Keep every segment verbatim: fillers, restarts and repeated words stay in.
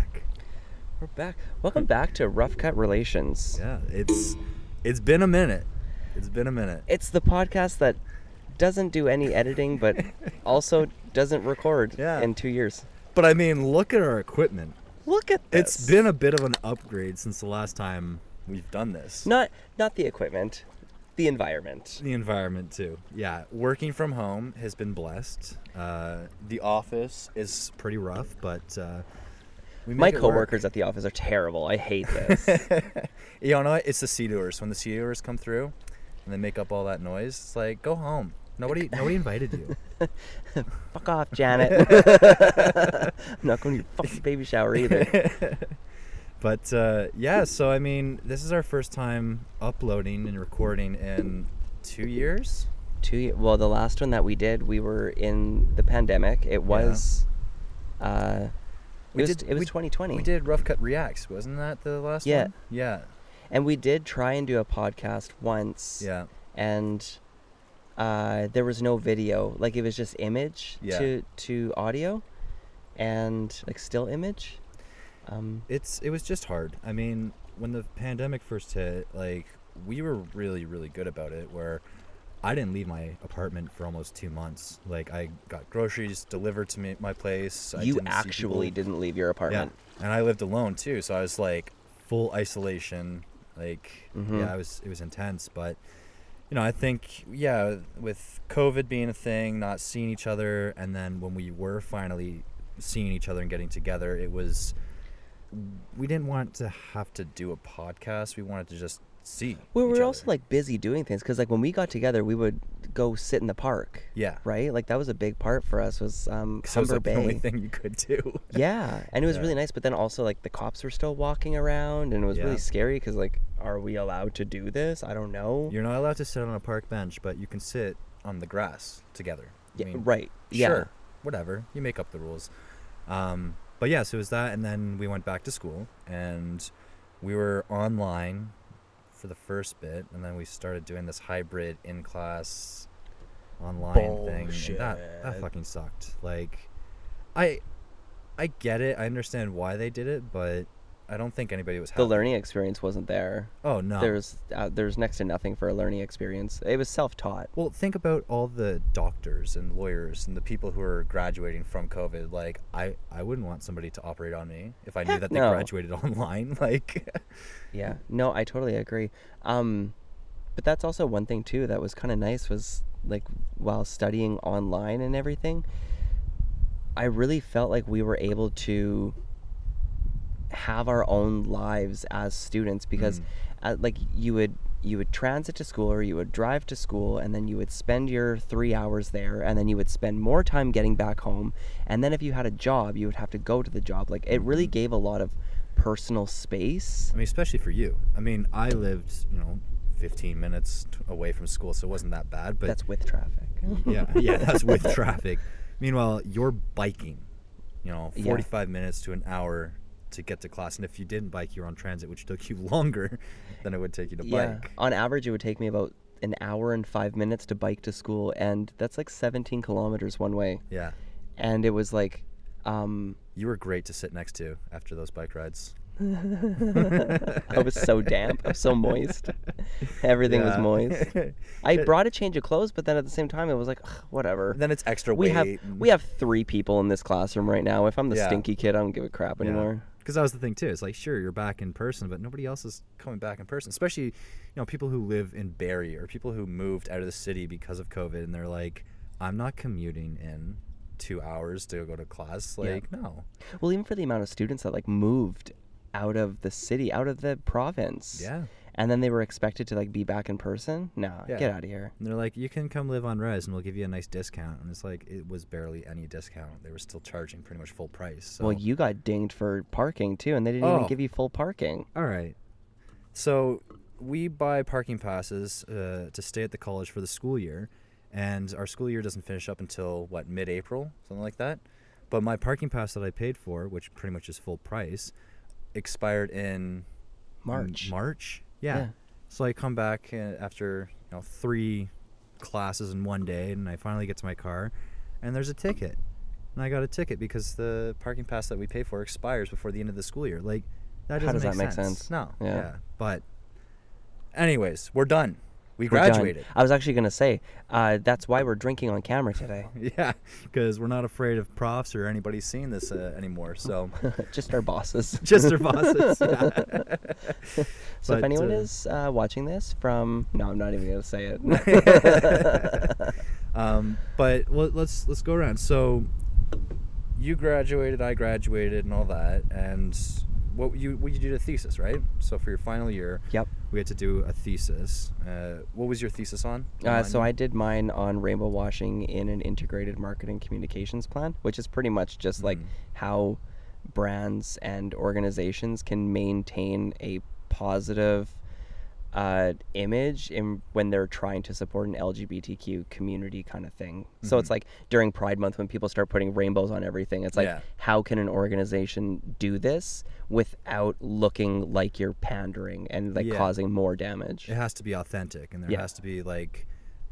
back. We're back. Welcome back to Ruff Cut Relations. Yeah, it's it's been a minute. It's been a minute. It's the podcast that doesn't do any editing, but also doesn't record yeah. in two years. But I mean, look at our equipment. Look at this. It's been a bit of an upgrade since the last time we've done this. Not not the equipment, the environment. The environment too. Yeah, working from home has been blessed. Uh, the office is pretty rough, but. Uh, We My coworkers at the office are terrible. I hate this. You know, it's the sea doers. When the sea doers come through and they make up all that noise, it's like, go home. Nobody nobody invited you. Fuck off, Janet. I'm not going to your fucking baby shower either. But, uh, yeah, so, I mean, this is our first time uploading and recording in two years? Two years. Well, the last one that we did, we were in the pandemic. It was... Yeah. Uh, We it was, did, it was we, twenty twenty. We did Ruff Cut Reacts, wasn't that the last yeah. one? Yeah. And we did try and do a podcast once. Yeah. And uh, there was no video. Like, it was just image yeah. to, to audio and, like, still image. Um, it's It was just hard. I mean, when the pandemic first hit, like, we were really, really good about it, where I didn't leave my apartment for almost two months. Like, I got groceries delivered to me, my place. I you didn't actually didn't leave your apartment. Yeah. And I lived alone, too. So I was, like, full isolation. Like, mm-hmm. yeah, I was, it was intense. But, you know, I think, yeah, with COVID being a thing, not seeing each other, and then when we were finally seeing each other and getting together, it was... We didn't want to have to do a podcast. We wanted to just... see well, we were other. also like busy doing things, because like when we got together we would go sit in the park, yeah right like that was a big part for us, was um Humber Bay. That was like the only thing you could do. yeah and it was yeah. really nice, but then also like the cops were still walking around and it was yeah. really scary, because like, are we allowed to do this? I don't know. You're not allowed to sit on a park bench, but you can sit on the grass together. yeah I mean, right yeah sure, whatever, you make up the rules. Um but yeah, so it was that, and then we went back to school and we were online for the first bit, and then we started doing this hybrid in-class online Bullshit. thing, and that, that fucking sucked. Like, I I get it, I understand why they did it, but I don't think anybody was happy. The learning experience wasn't there. Oh, no. There's uh, there's next to nothing for a learning experience. It was self-taught. Well, think about all the doctors and lawyers and the people who are graduating from COVID. Like, I, I wouldn't want somebody to operate on me if I Heck knew that they no. graduated online. Like, yeah. No, I totally agree. Um, but that's also one thing, too, that was kind of nice was, like, while studying online and everything, I really felt like we were able to... have our own lives as students, because mm. uh, like you would you would transit to school, or you would drive to school, and then you would spend your three hours there, and then you would spend more time getting back home, and then if you had a job you would have to go to the job. Like, it really gave a lot of personal space. I mean, especially for you. I mean, I lived, you know, fifteen minutes away from school, so it wasn't that bad, but that's with traffic. yeah yeah that's with traffic. Meanwhile you're biking, you know, forty-five yeah. minutes to an hour to get to class, and if you didn't bike, you're on transit, which took you longer than it would take you to yeah. bike. On average, it would take me about an hour and five minutes to bike to school, and that's like seventeen kilometers one way. Yeah. And it was like... Um, you were great to sit next to after those bike rides. I was so damp. I was so moist. Everything yeah. was moist. I brought a change of clothes, but then at the same time, it was like, ugh, whatever. Then it's extra weight. We have, we have three people in this classroom right now. If I'm the yeah. stinky kid, I don't give a crap anymore. Yeah. Because that was the thing, too. It's like, sure, you're back in person, but nobody else is coming back in person. Especially, you know, people who live in Barrie or people who moved out of the city because of COVID. And they're like, I'm not commuting in two hours to go to class. Like, yeah. no. Well, even for the amount of students that, like, moved out of the city, out of the province. Yeah. And then they were expected to, like, be back in person. No, yeah. get out of here. And they're like, you can come live on res and we'll give you a nice discount. And it's like, it was barely any discount. They were still charging pretty much full price. So. Well, you got dinged for parking, too, and they didn't oh. even give you full parking. All right. So we buy parking passes uh, to stay at the college for the school year. And our school year doesn't finish up until, what, mid-April? Something like that. But my parking pass that I paid for, which pretty much is full price, expired in... March. March? Yeah. yeah. So I come back after, you know, three classes in one day, and I finally get to my car, and there's a ticket. and I got a ticket because the parking pass that we pay for expires before the end of the school year. Like, that doesn't How does make, that make sense. sense? No. Yeah. yeah. But anyways, we're done. We graduated. I was actually going to say, uh, that's why we're drinking on camera today. Yeah, because we're not afraid of profs or anybody seeing this uh, anymore. So Just our bosses. Just our bosses. So but, if anyone uh, is uh, watching this from... No, I'm not even going to say it. um, but well, let's let's go around. So you graduated, I graduated, and all that. And what you what you did a thesis, right? So for your final year... Yep. We had to do a thesis. Uh, what was your thesis on? Uh, so I did mine on rainbow washing in an integrated marketing communications plan, which is pretty much just mm-hmm. like how brands and organizations can maintain a positive uh, image in, when they're trying to support an L G B T Q community kind of thing. Mm-hmm. So it's like during Pride Month when people start putting rainbows on everything, it's like, yeah. how can an organization do this without looking like you're pandering and like yeah. causing more damage? It has to be authentic, and there yeah. has to be like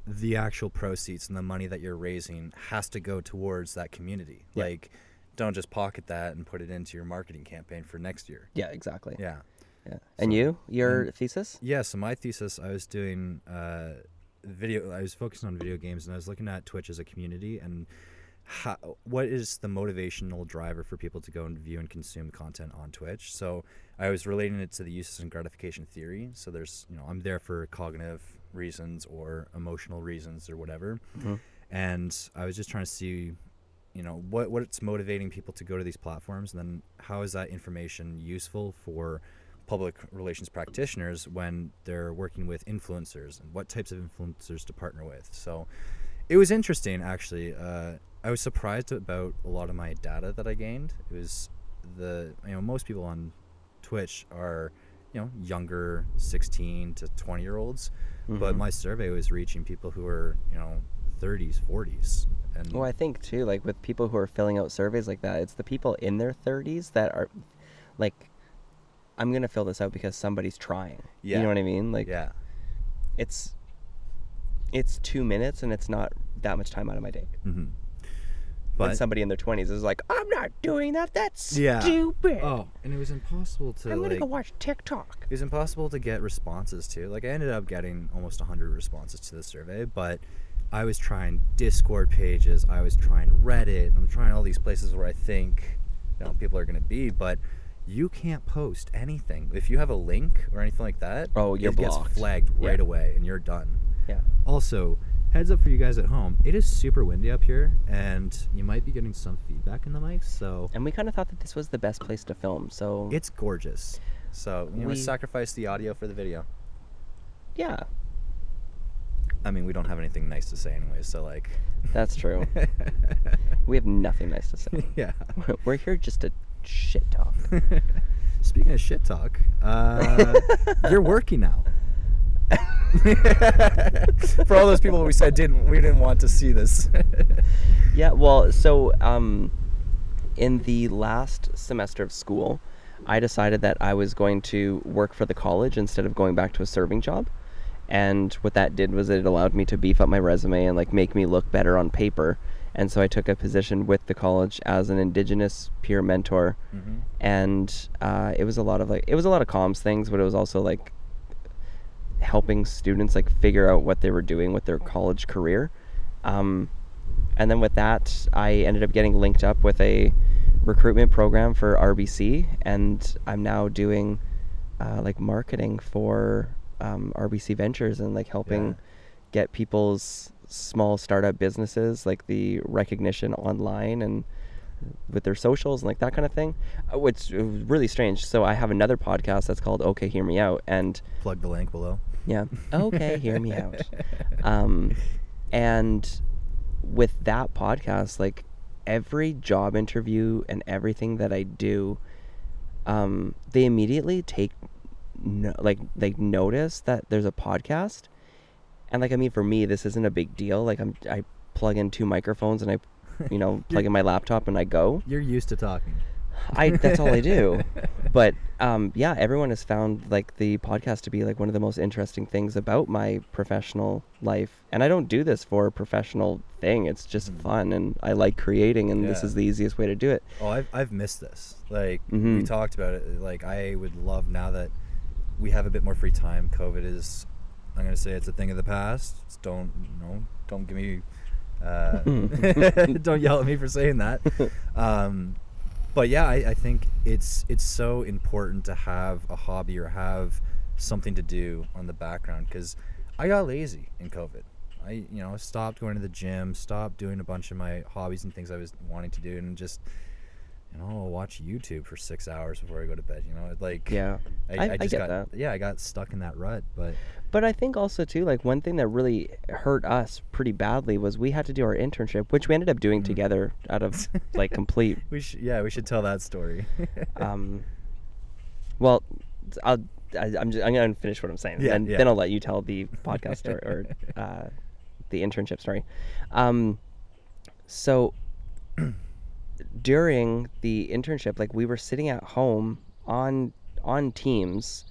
the actual proceeds and the money that you're raising has to go towards that community. Yeah. Like, don't just pocket that and put it into your marketing campaign for next year. Yeah, exactly. Yeah. yeah. And so, you, your and, thesis? Yeah, so my thesis, I was doing uh, video, I was focusing on video games, and I was looking at Twitch as a community and How, what is the motivational driver for people to go and view and consume content on Twitch? So I was relating it to the uses and gratification theory. So there's, you know, I'm there for cognitive reasons or emotional reasons or whatever. Mm-hmm. And I was just trying to see, you know, what what's motivating people to go to these platforms, and then how is that information useful for public relations practitioners when they're working with influencers, and what types of influencers to partner with. So it was interesting, actually. Uh, I was surprised about a lot of my data that I gained. It was the, you know, most people on Twitch are, you know, younger sixteen to twenty year olds, mm-hmm. but my survey was reaching people who are, you know, thirties, forties. And well, I think too, like with people who are filling out surveys like that, it's the people in their thirties that are like, I'm going to fill this out because somebody's trying. Yeah. You know what I mean? Like, yeah. it's, it's two minutes and it's not that much time out of my day. Mm-hmm. But when somebody in their twenties is like, I'm not doing that. That's yeah. stupid. Oh, and it was impossible to. I'm gonna like, go watch TikTok. It was impossible to get responses to. Like, I ended up getting almost one hundred responses to the survey, but I was trying Discord pages. I was trying Reddit. I'm trying all these places where I think, you know, people are gonna be, but you can't post anything if you have a link or anything like that. Oh, you're it blocked. Gets flagged right yeah. away, and you're done. Yeah. Also. Heads up for you guys at home, it is super windy up here, and you might be getting some feedback in the mics, so... And we kind of thought that this was the best place to film, so... It's gorgeous. So, you know, we sacrificed the audio for the video. Yeah. I mean, we don't have anything nice to say anyway, so, like... That's true. We have nothing nice to say. Yeah. We're here just to shit talk. Speaking of shit talk, uh, you're working now. For all those people we said didn't we didn't want to see this. Yeah, well, so um in the last semester of school, I decided that I was going to work for the college instead of going back to a serving job. And what that did was it allowed me to beef up my resume and like make me look better on paper. And so I took a position with the college as an Indigenous peer mentor. Mm-hmm. And uh it was a lot of like it was a lot of comms things, but it was also like helping students like figure out what they were doing with their college career. Um, and then with that, I ended up getting linked up with a recruitment program for R B C, and I'm now doing uh, like marketing for um, R B C Ventures and like helping yeah. get people's small startup businesses like the recognition online and with their socials and like that kind of thing, which is really strange. So I have another podcast that's called Okay Hear Me Out, and plug the link below. Yeah. Okay Hear Me Out. Um and with that podcast, like every job interview and everything that I do, um they immediately take no, like they notice that there's a podcast. And like, I mean, for me this isn't a big deal. Like I'm I plug in two microphones and I you know, plug in my laptop and I go. You're used to talking. I that's all I do. But um, yeah, everyone has found like the podcast to be like one of the most interesting things about my professional life. And I don't do this for a professional thing. It's just mm. fun, and I like creating, and yeah. this is the easiest way to do it. Oh, I've, I've missed this. Like mm-hmm. we talked about it. Like I would love now that we have a bit more free time. COVID is, I'm going to say it's a thing of the past. It's don't, you know, don't give me, uh, don't yell at me for saying that. Um, But yeah, I, I think it's it's so important to have a hobby or have something to do on the background, because I got lazy in COVID. I you know stopped going to the gym, stopped doing a bunch of my hobbies and things I was wanting to do, and just you know I'll watch YouTube for six hours before I go to bed. You know, like yeah, I, I, I, I just get got that. yeah I got stuck in that rut. But but I think also too, like one thing that really hurt us pretty badly was we had to do our internship, which we ended up doing mm. together out of like complete. we sh- yeah, we should tell that story. um, well, I'll I, I'm just, I'm gonna finish what I'm saying, yeah, and yeah. then I'll let you tell the podcast story or uh, the internship story. Um, so. During the internship, like we were sitting at home on on Teams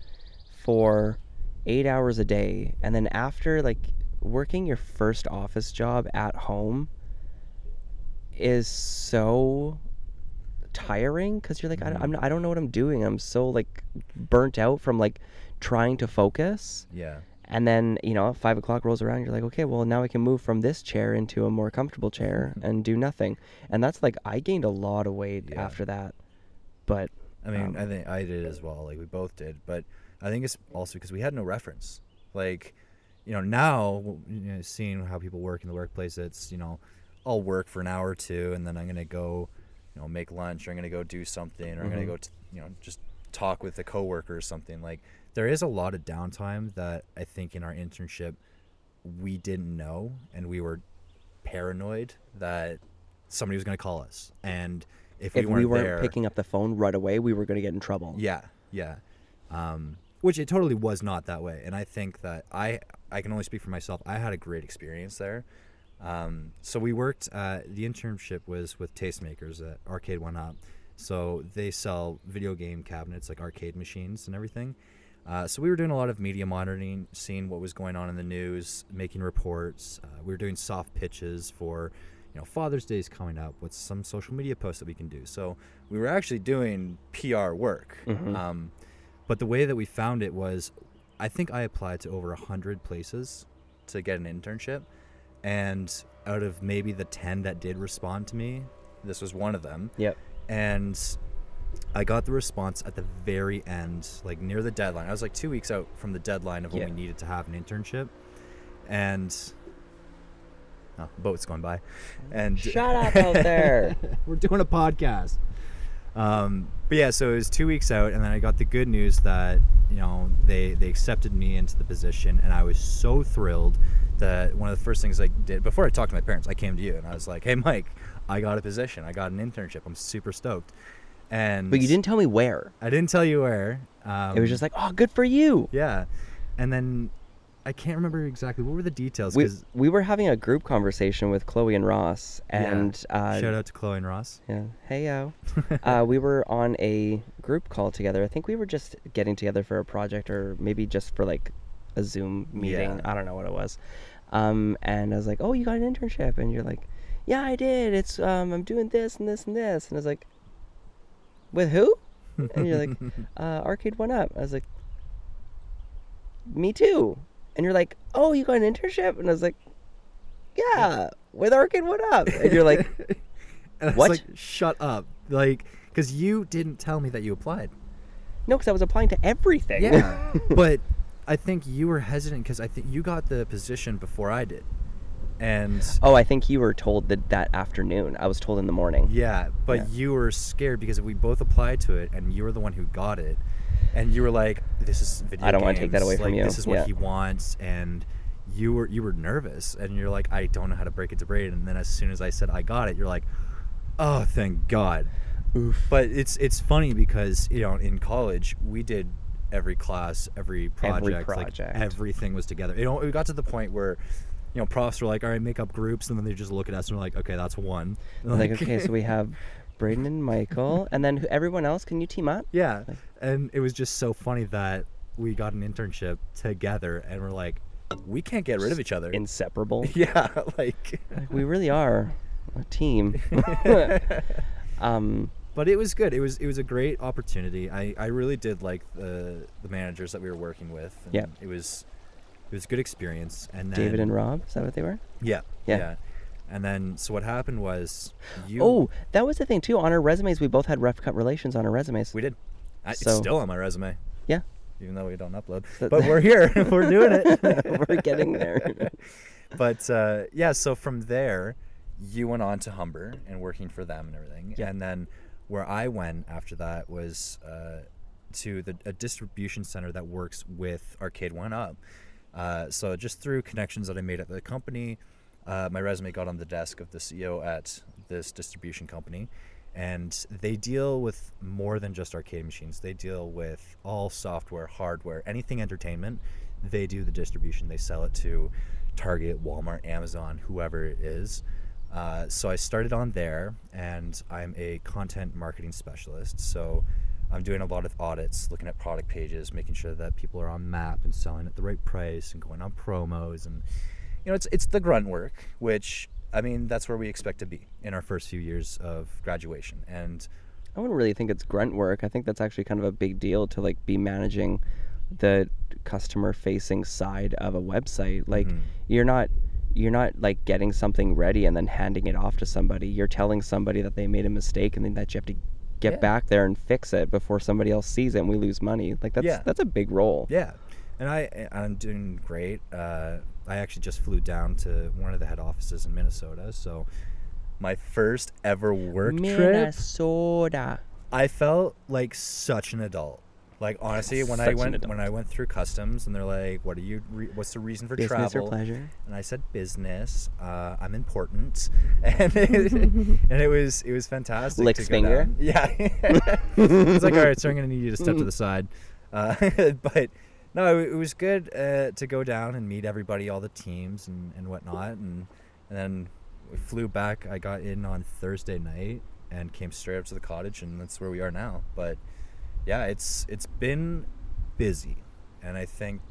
for eight hours a day, and then after like working your first office job at home is so tiring, because you're like, I, I'm, I don't know what I'm doing. I'm so like burnt out from like trying to focus. Yeah. And then, you know, five o'clock rolls around, you're like, okay, well, now I can move from this chair into a more comfortable chair and do nothing. And that's like, I gained a lot of weight yeah. after that. But I mean, um, I think I did as well. Like we both did. But I think it's also because we had no reference. Like, you know, now you know, seeing how people work in the workplace, it's, you know, I'll work for an hour or two, and then I'm going to go, you know, make lunch, or I'm going to go do something, or mm-hmm. I'm going to go, t- you know, just talk with a coworker or something. Like, there is a lot of downtime that I think in our internship we didn't know, and we were paranoid that somebody was going to call us, and if, if we weren't, we weren't there, picking up the phone right away, we were going to get in trouble. Yeah, yeah. Um, which it totally was not that way, and I think that I I can only speak for myself. I had a great experience there. Um, so we worked. Uh, the internship was with Tastemakers at Arcade one up. So they sell video game cabinets, like arcade machines and everything. Uh, so we were doing a lot of media monitoring, seeing what was going on in the news, making reports. Uh, we were doing soft pitches for, you know, Father's Day's coming up. What's some social media posts that we can do? So we were actually doing P R work. Mm-hmm. Um, but the way that we found it was, I think I applied to over one hundred places to get an internship. And out of maybe the ten that did respond to me, this was one of them. Yep. And I got the response at the very end, like near the deadline. I was like two weeks out from the deadline of when yeah. we needed to have an internship, and oh, boat's going by. And shut up out there! We're doing a podcast. Um, but yeah, so it was two weeks out, and then I got the good news that you know they they accepted me into the position, and I was so thrilled that one of the first things I did before I talked to my parents, I came to you and I was like, "Hey, Mike, I got a position. I got an internship. I'm super stoked." And but you didn't tell me where. I didn't tell you where. Um, it was just like, oh, good for you. Yeah. And then I can't remember exactly. What were the details? We, we were having a group conversation with Chloe and Ross. And yeah. uh, shout out to Chloe and Ross. Yeah. Hey, yo. uh, we were on a group call together. I think we were just getting together for a project, or maybe just for like a Zoom meeting. Yeah. I don't know what it was. Um, and I was like, oh, you got an internship. And you're like, yeah, I did. It's um, I'm doing this and this and this. And I was like, with who? And you're like, uh, Arcade one up. I was like, me too. And you're like, oh, you got an internship? And I was like, yeah, with Arcade one up. And you're like, and I was what? Like, shut up. Like, because you didn't tell me that you applied. No, because I was applying to everything. Yeah. But I think you were hesitant because I think you got the position before I did. And oh, I think you were told that that afternoon. I was told in the morning. Yeah, but yeah. you were scared because we both applied to it, and you were the one who got it, and you were like, "This is video games. I don't want to take that away like, from you. This is what yeah. he wants." And you were you were nervous, and you're like, "I don't know how to break it to Braden." And then as soon as I said I got it, you're like, "Oh, thank God." Oof. But it's it's funny because you know in college we did every class, every project, every project. Like everything was together. You know, we got to the point where. You know, profs were like, all right, make up groups. And then they just look at us and we're like, okay, that's one. Like, like, okay, so we have Braden and Michael, and then who, everyone else, can you team up? Yeah, like, and it was just so funny that we got an internship together, and we're like, we can't get rid of each other. Inseparable. Yeah, like, like we really are a team. um, but it was good. It was it was a great opportunity. I, I really did like the the managers that we were working with. Yeah, it was it was a good experience. And then, David and Rob, is that what they were? Yeah, yeah. yeah. And then, so what happened was, you... Oh, that was the thing, too. On our resumes, we both had Ruff Cut Relations on our resumes. We did. I, so, it's still on my resume. Yeah. Even though we don't upload. So, but we're here. We're doing it. We're getting there. But, uh, yeah, so from there, you went on to Humber and working for them and everything. Yeah. And then where I went after that was uh, to the, a distribution center that works with Arcade one up. Uh, so just through connections that I made at the company... Uh, my resume got on the desk of the C E O at this distribution company, and they deal with more than just arcade machines. They deal with all software, hardware, anything entertainment. They do the distribution. They sell it to Target, Walmart, Amazon, whoever it is. Uh, so I started on there, and I'm a content marketing specialist. So I'm doing a lot of audits, looking at product pages, making sure that people are on map and selling at the right price and going on promos and... You know, it's it's the grunt work, which, I mean, that's where we expect to be in our first few years of graduation. And I wouldn't really think it's grunt work. I think that's actually kind of a big deal to, like, be managing the customer-facing side of a website. Like, mm-hmm. you're not, you're not, like, getting something ready and then handing it off to somebody. You're telling somebody that they made a mistake and then that you have to get yeah. back there and fix it before somebody else sees it and we lose money. Like, that's yeah. that's a big role. Yeah. And I, I'm doing great. Uh, I actually just flew down to one of the head offices in Minnesota. So my first ever work Minnesota. trip. Minnesota. I felt like such an adult. Like, honestly, when such I went when I went through customs and they're like, "What are you? Re- what's the reason for business travel?" Business or pleasure? And I said, "Business. Uh, I'm important." And it, and it was it was fantastic. Licks to go finger. Down. Yeah. It's like, all right, so I'm gonna need you to step to the side, uh, but. No, it was good uh, to go down and meet everybody, all the teams and, and whatnot. And and then we flew back. I got in on Thursday night and came straight up to the cottage, and that's where we are now. But, yeah, it's it's been busy. And I think,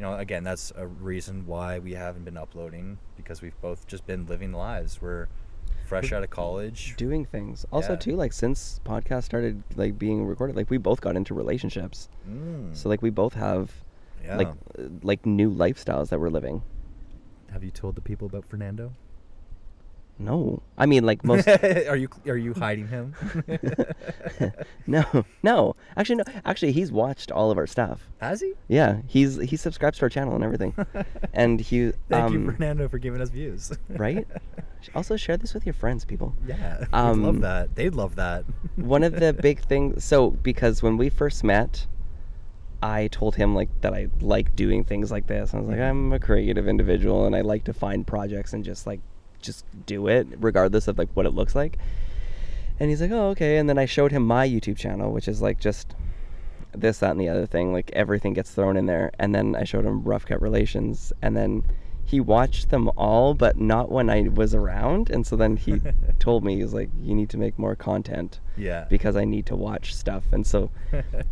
you know, again, that's a reason why we haven't been uploading, because we've both just been living lives. We're fresh out of college. Doing things. Also, yeah. too, like, since podcast started, like, being recorded, like, we both got into relationships. Mm. So, like, we both have, yeah. like, like, new lifestyles that we're living. Have you told the people about Fernando? No. I mean, like, most... are you are you hiding him? No. No. Actually, no. Actually, he's watched all of our stuff. Has he? Yeah. He's he subscribes to our channel and everything. And he... Thank um, you, Fernando, for giving us views. Right? Also, share this with your friends, people. Yeah. Um, love that. They'd love that. One of the big things... So, because when we first met... I told him, like, that I like doing things like this. I was like, I'm a creative individual and I like to find projects and just, like, just do it regardless of, like, what it looks like. And he's like, oh, okay. And then I showed him my YouTube channel, which is, like, just this, that, and the other thing. Like, everything gets thrown in there. And then I showed him Ruff Cut Relations. And then he watched them all, but not when I was around. And so then he told me, he's like, you need to make more content. Yeah. Because I need to watch stuff. And so,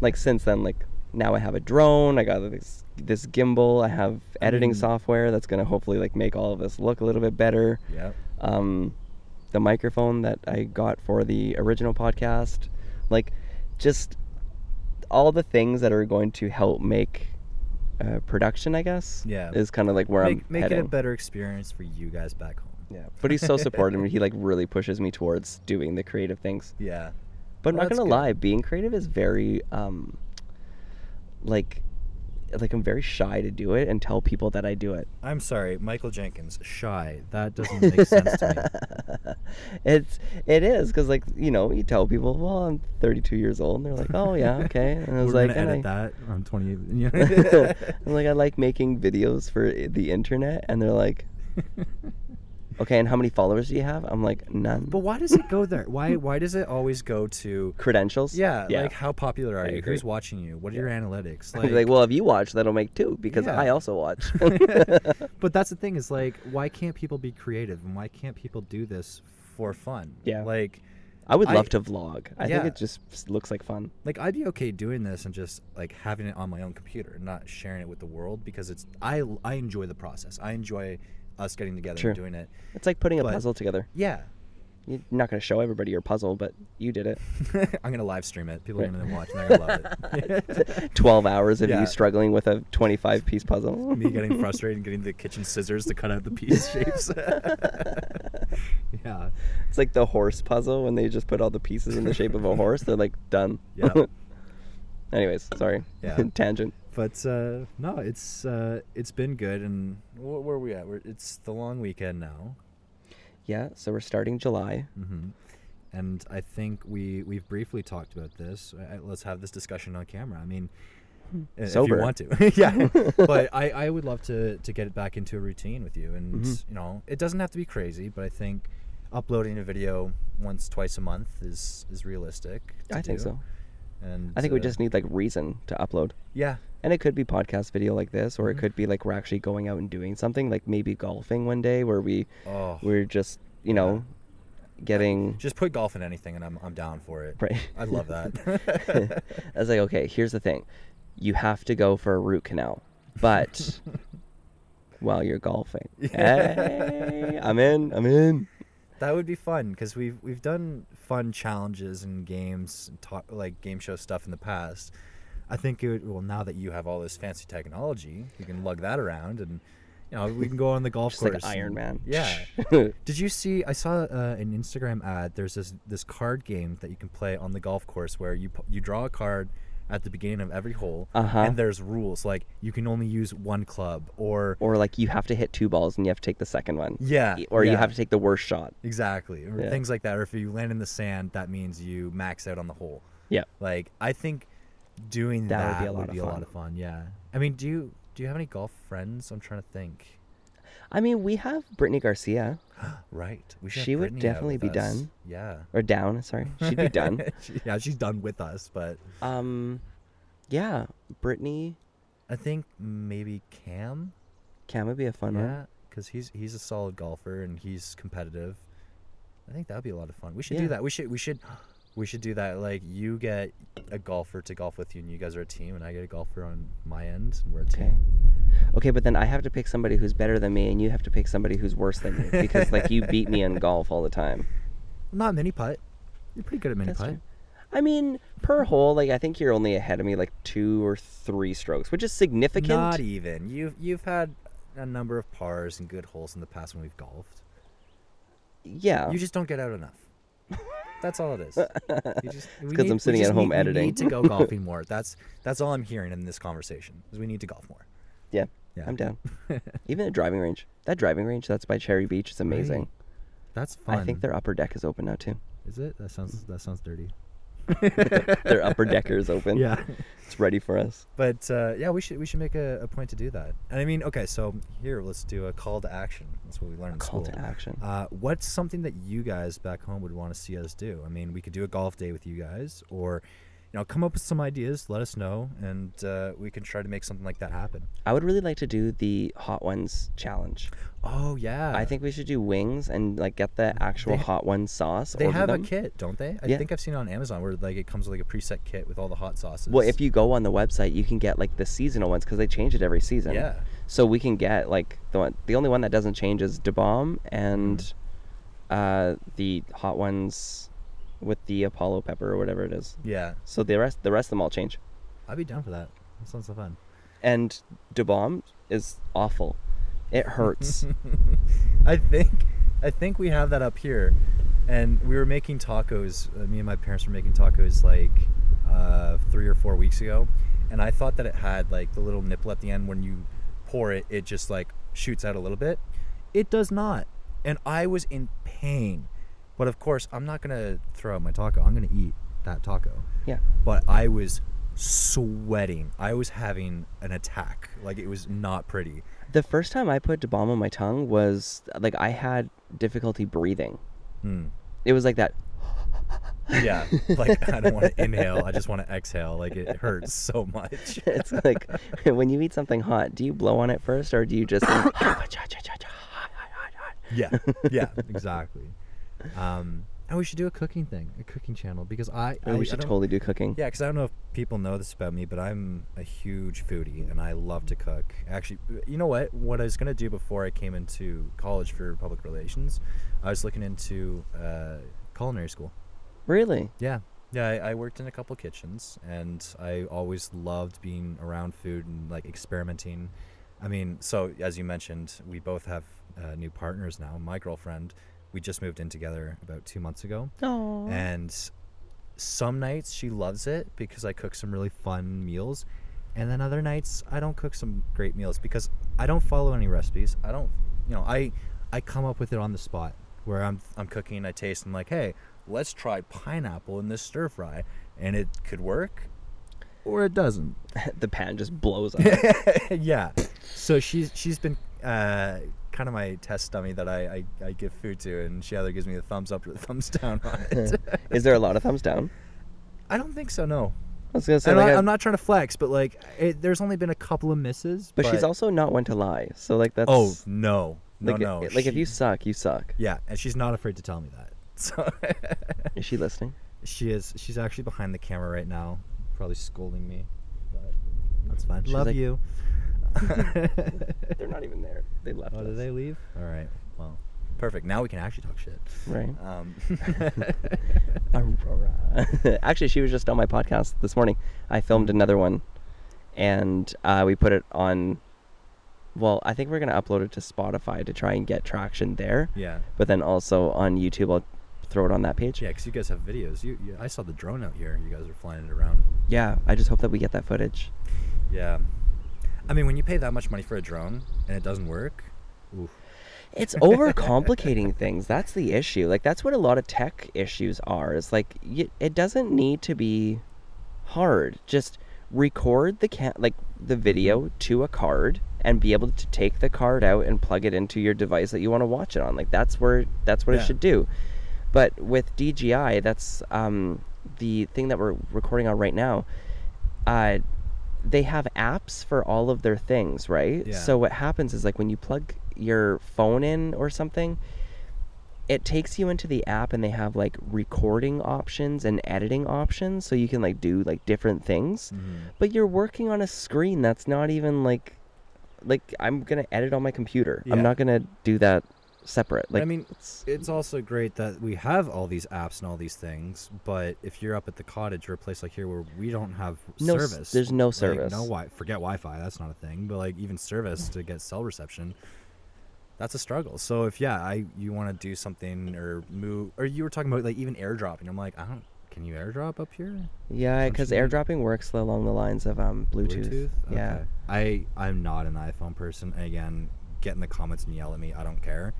like, since then, like, now I have a drone, I got this this gimbal, I have editing I mean, software that's going to hopefully, like, make all of this look a little bit better. Yeah. Um, the microphone that I got for the original podcast. Like, just all the things that are going to help make uh, production, I guess, yeah. is kind of, like, where make, I'm Make heading. It a better experience for you guys back home. Yeah. But he's so supportive. He, like, really pushes me towards doing the creative things. Yeah. But well, I'm not going to lie, being creative is very... Um, Like, like I'm very shy to do it and tell people that I do it. I'm sorry, Michael Jenkins, shy. That doesn't make sense to me. It's it is because, like, you know, you tell people, well, I'm thirty-two years old, and they're like, oh yeah, okay. And I was We're like, gonna edit I, that. I'm twenty-eight. I'm like, I like making videos for the internet, and they're like, okay, and how many followers do you have? I'm like, none. But why does it go there? Why why does it always go to... Credentials? Yeah, yeah. Like, how popular are I you? Agree. Who's watching you? What are yeah. your analytics? Like, like, well, if you watch, that'll make two, because yeah. I also watch. But that's the thing, is, like, why can't people be creative? And why can't people do this for fun? Yeah. Like, I would love I, to vlog. I yeah. think it just looks like fun. Like, I'd be okay doing this and just, like, having it on my own computer and not sharing it with the world, because it's I, I enjoy the process. I enjoy us getting together sure. and doing it. It's like putting but, a puzzle together. Yeah. You're not going to show everybody your puzzle, but you did it. I'm going to live stream it. People right. are going to watch, and they're going to love it. twelve hours of yeah. you struggling with a twenty-five piece puzzle. Me getting frustrated and getting the kitchen scissors to cut out the piece shapes. Yeah. It's like the horse puzzle when they just put all the pieces in the shape of a horse. They're like, done. Yeah. Anyways, sorry. Yeah. Tangent. But uh, no, it's uh, it's been good. And wh- where are we at? We're, it's the long weekend now. Yeah, so we're starting July. Mm-hmm. And I think we, we've briefly talked about this. I, let's have this discussion on camera. I mean, Sober. If you want to. Yeah. But I, I would love to, to get it back into a routine with you. And, mm-hmm. you know, it doesn't have to be crazy, but I think uploading a video once, twice a month is, is realistic. I do. think so. And I think uh, we just need, like, reason to upload. Yeah. And it could be podcast video like this, or mm-hmm. it could be like we're actually going out and doing something, like maybe golfing one day where we oh, we're just, you know, yeah. getting just put golf in anything, and I'm I'm down for it. Right. I love that. I was like, okay, here's the thing. You have to go for a root canal. But while you're golfing. Hey, I'm in. I'm in. That would be fun, because we've we've done fun challenges and games, and talk, like game show stuff in the past. I think it would, well, now that you have all this fancy technology, you can lug that around, and you know we can go on the golf just course. Just like Iron Man. Yeah. Did you see? I saw uh, an Instagram ad. There's this this card game that you can play on the golf course where you you draw a card at the beginning of every hole, uh-huh. and there's rules, like you can only use one club, or or like you have to hit two balls and you have to take the second one, yeah or yeah. you have to take the worst shot, exactly or yeah. things like that, or if you land in the sand that means you max out on the hole. Yeah like I think doing that, that would be, a lot, would be a lot of fun. yeah I mean, do you do you have any golf friends? I'm trying to think. I mean, we have Brittany Garcia. Right. We should she have would definitely be us. done. Yeah. Or down, sorry. She'd be done. she, yeah, she's done with us, but... Um, yeah, Brittany. I think maybe Cam. Cam would be a fun yeah, one. Yeah, because he's, he's a solid golfer and he's competitive. I think that would be a lot of fun. We should yeah. do that. We should... We should... We should do that. Like, you get a golfer to golf with you, and you guys are a team, and I get a golfer on my end, and we're a okay. team. Okay, but then I have to pick somebody who's better than me, and you have to pick somebody who's worse than me, because, like, you beat me in golf all the time. Not mini-putt. You're pretty good at mini-putt. I mean, per hole, like, I think you're only ahead of me, like, two or three strokes, which is significant. Not even. You've, you've had a number of pars and good holes in the past when we've golfed. Yeah. You just don't get out enough. That's all it is. Because I'm sitting at home need, editing. We need to go golfing more. That's that's all I'm hearing in this conversation, is we need to golf more. Yeah, yeah. I'm down. Even at driving range. That driving range that's by Cherry Beach is amazing. Right. That's fun. I think their upper deck is open now too. Is it? That sounds that sounds dirty. Their upper decker is open. Yeah, it's ready for us. But uh, yeah, we should we should make a, a point to do that. And I mean, okay, so here let's do a call to action. That's what we learned. A in call school. to action. Uh, what's something that you guys back home would want to see us do? I mean, we could do a golf day with you guys, or you know, come up with some ideas. Let us know, and uh, we can try to make something like that happen. I would really like to do the Hot Ones challenge. Oh yeah, I think we should do wings and like get the actual they, Hot Ones sauce. They have them. a kit, don't they? I yeah. think I've seen it on Amazon where like it comes with like a preset kit with all the hot sauces. Well, if you go on the website, you can get like the seasonal ones because they change it every season. Yeah. So we can get like the one, the only one that doesn't change is Da Bomb and mm-hmm. uh, the Hot Ones with the Apollo pepper or whatever it is. Yeah. So the rest, the rest of them all change. I'd be down for that. That sounds so fun. And Da Bomb is awful. It hurts. I think I think we have that up here. And we were making tacos. Uh, me and my parents were making tacos like uh, three or four weeks ago. And I thought that it had like the little nipple at the end. When you pour it, it just like shoots out a little bit. It does not. And I was in pain. But of course, I'm not going to throw out my taco. I'm going to eat that taco. Yeah. But I was sweating. I was having an attack. Like, it was not pretty. The first time I put Da Bomb on my tongue was, like, I had difficulty breathing. Hmm. It was like that. Yeah. Like, I don't want to inhale. I just want to exhale. Like, it hurts so much. It's like, when you eat something hot, do you blow on it first or do you just... yeah. Yeah, exactly. Um, And we should do a cooking thing, a cooking channel, because I... Oh, I we should I totally do cooking. Yeah, because I don't know if people know this about me, but I'm a huge foodie, and I love to cook. Actually, you know what? What I was going to do before I came into college for public relations, I was looking into uh, culinary school. Really? Yeah. Yeah, I, I worked in a couple kitchens, and I always loved being around food and, like, experimenting. I mean, so, as you mentioned, we both have uh, new partners now. My girlfriend... We just moved in together about two months ago. Aww. And some nights she loves it because I cook some really fun meals. And then other nights I don't cook some great meals because I don't follow any recipes. I don't, you know, I I come up with it on the spot where I'm I'm cooking, I taste, I'm like, hey, let's try pineapple in this stir fry. And it could work or it doesn't. The pan just blows up. Yeah. So she's, she's been... Uh, kind of my test dummy that I, I, I give food to, and she either gives me the thumbs up or the thumbs down on it. Is there a lot of thumbs down? I don't think so, no. I was gonna say, like I, I, I'm not trying to flex, but like it, there's only been a couple of misses. But, but she's also not one to lie, so like that's... Oh, no. No, like, no. It, like she, if you suck, you suck. Yeah, and she's not afraid to tell me that. So Is she listening? She is. She's actually behind the camera right now, probably scolding me. But that's fine. She's Love like, you. They're not even there. They left. Oh, us. Did they leave? All right. Well, perfect. Now we can actually talk shit. Right. Um. Actually, she was just on my podcast this morning. I filmed another one, and uh, we put it on. Well, I think we're gonna upload it to Spotify to try and get traction there. Yeah. But then also on YouTube, I'll throw it on that page. Yeah, because you guys have videos. You, you, I saw the drone out here. You guys are flying it around. Yeah. I just hope that we get that footage. Yeah. I mean, when you pay that much money for a drone and it doesn't work, oof. It's overcomplicating things. That's the issue. Like, that's what a lot of tech issues are. It's like, you, it doesn't need to be hard. Just record the ca- like the video to a card and be able to take the card out and plug it into your device that you want to watch it on. Like, that's where that's what yeah. it should do. But with D J I, that's um, the thing that we're recording on right now. Uh, they have apps for all of their things, right? Yeah. So what happens is, like, when you plug your phone in or something, it takes you into the app, and they have, like, recording options and editing options, so you can, like, do, like, different things. Mm-hmm. But you're working on a screen that's not even, like, like, I'm going to edit on my computer. Yeah. I'm not going to do that separate. Like, I mean, it's, it's also great that we have all these apps and all these things, but if you're up at the cottage or a place like here where we don't have no, service, there's no service, like, no wi- forget Wi-Fi, that's not a thing, but like even service to get cell reception, that's a struggle. So if yeah, I you want to do something or move, or you were talking about like even airdropping, I'm like, I don't, can you airdrop up here? Yeah, because airdropping works along the lines of um Bluetooth. Bluetooth? Okay. Yeah, I I'm not an iPhone person. Again, get in the comments and yell at me. I don't care.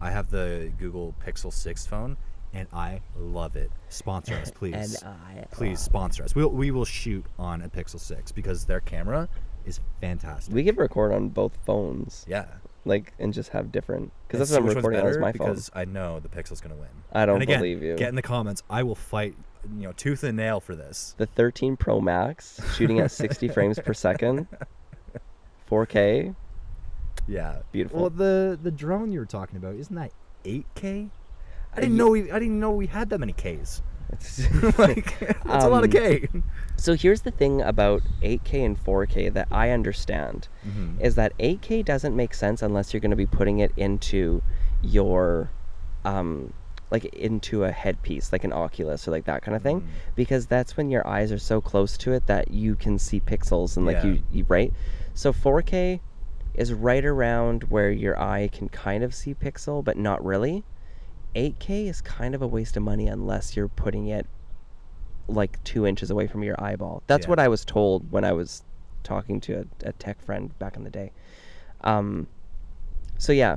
I have the Google Pixel six phone, and I love it. Sponsor us, please. And I please sponsor us. We'll, we will shoot on a Pixel six because their camera is fantastic. We could record on both phones. Yeah. Like, and just have different... Because that's what I'm recording on is my phone. Because I know the Pixel's going to win. I don't and again, believe you. Get in the comments. I will fight, you know, tooth and nail for this. The thirteen Pro Max shooting at sixty frames per second. four K. Yeah, beautiful. Well, the the drone you were talking about, isn't that eight K? I didn't know we I didn't know we had that many Ks. Like, that's um, a lot of K. So here's the thing about eight K and four K that I understand, mm-hmm. is that eight K doesn't make sense unless you're going to be putting it into your um like into a headpiece, like an Oculus or like that kind of thing, mm. because that's when your eyes are so close to it that you can see pixels and like yeah. you, you right. So four K is right around where your eye can kind of see pixel, but not really. eight K is kind of a waste of money unless you're putting it like two inches away from your eyeball. That's yeah. what I was told when I was talking to a, a tech friend back in the day. Um, so yeah,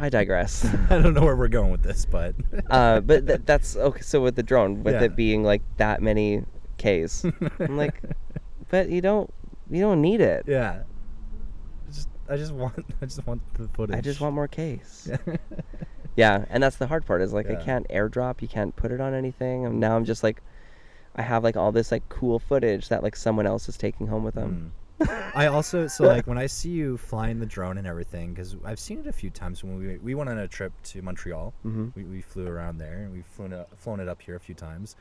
I digress. I don't know where we're going with this, but... uh, but th- that's, okay, so with the drone, with yeah. it being like that many Ks, I'm like, but you don't, you don't need it. Yeah. I just, I just want I just want the footage. I just want more case. Yeah. Yeah, and that's the hard part is like yeah. I can't airdrop, you can't put it on anything. And now I'm just like I have like all this like cool footage that like someone else is taking home with them. Mm. I also, so like when I see you flying the drone and everything, because I've seen it a few times when we we went on a trip to Montreal. Mm-hmm. we, we flew around there and we've flown it, flown it up here a few times.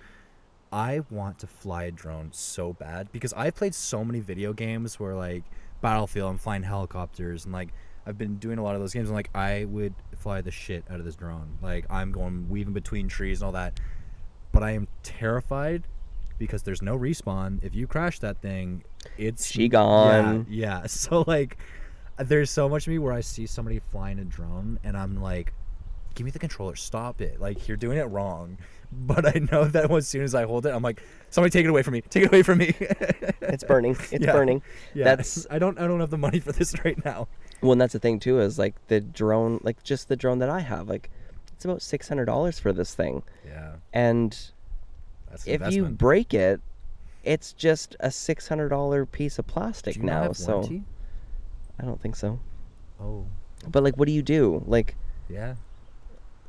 I want to fly a drone so bad because I've played so many video games where like Battlefield, I'm flying helicopters and like I've been doing a lot of those games and like I would fly the shit out of this drone. Like I'm going weaving between trees and all that, but I am terrified because there's no respawn. If you crash that thing, it's she gone. Yeah, yeah. So like there's so much of me where I see somebody flying a drone and I'm like, give me the controller, stop it, like you're doing it wrong. But I know that as soon as I hold it, I'm like, somebody take it away from me, take it away from me. It's burning, it's yeah. burning. Yeah, that's I don't I don't have the money for this right now. Well, and that's the thing too, is like the drone, like just the drone that I have, like it's about six hundred dollars for this thing. Yeah. And that's an if investment. You break it, it's just a six hundred dollars piece of plastic. Do you now not have so warranty? I don't think so. Oh. But like what do you do? Like yeah.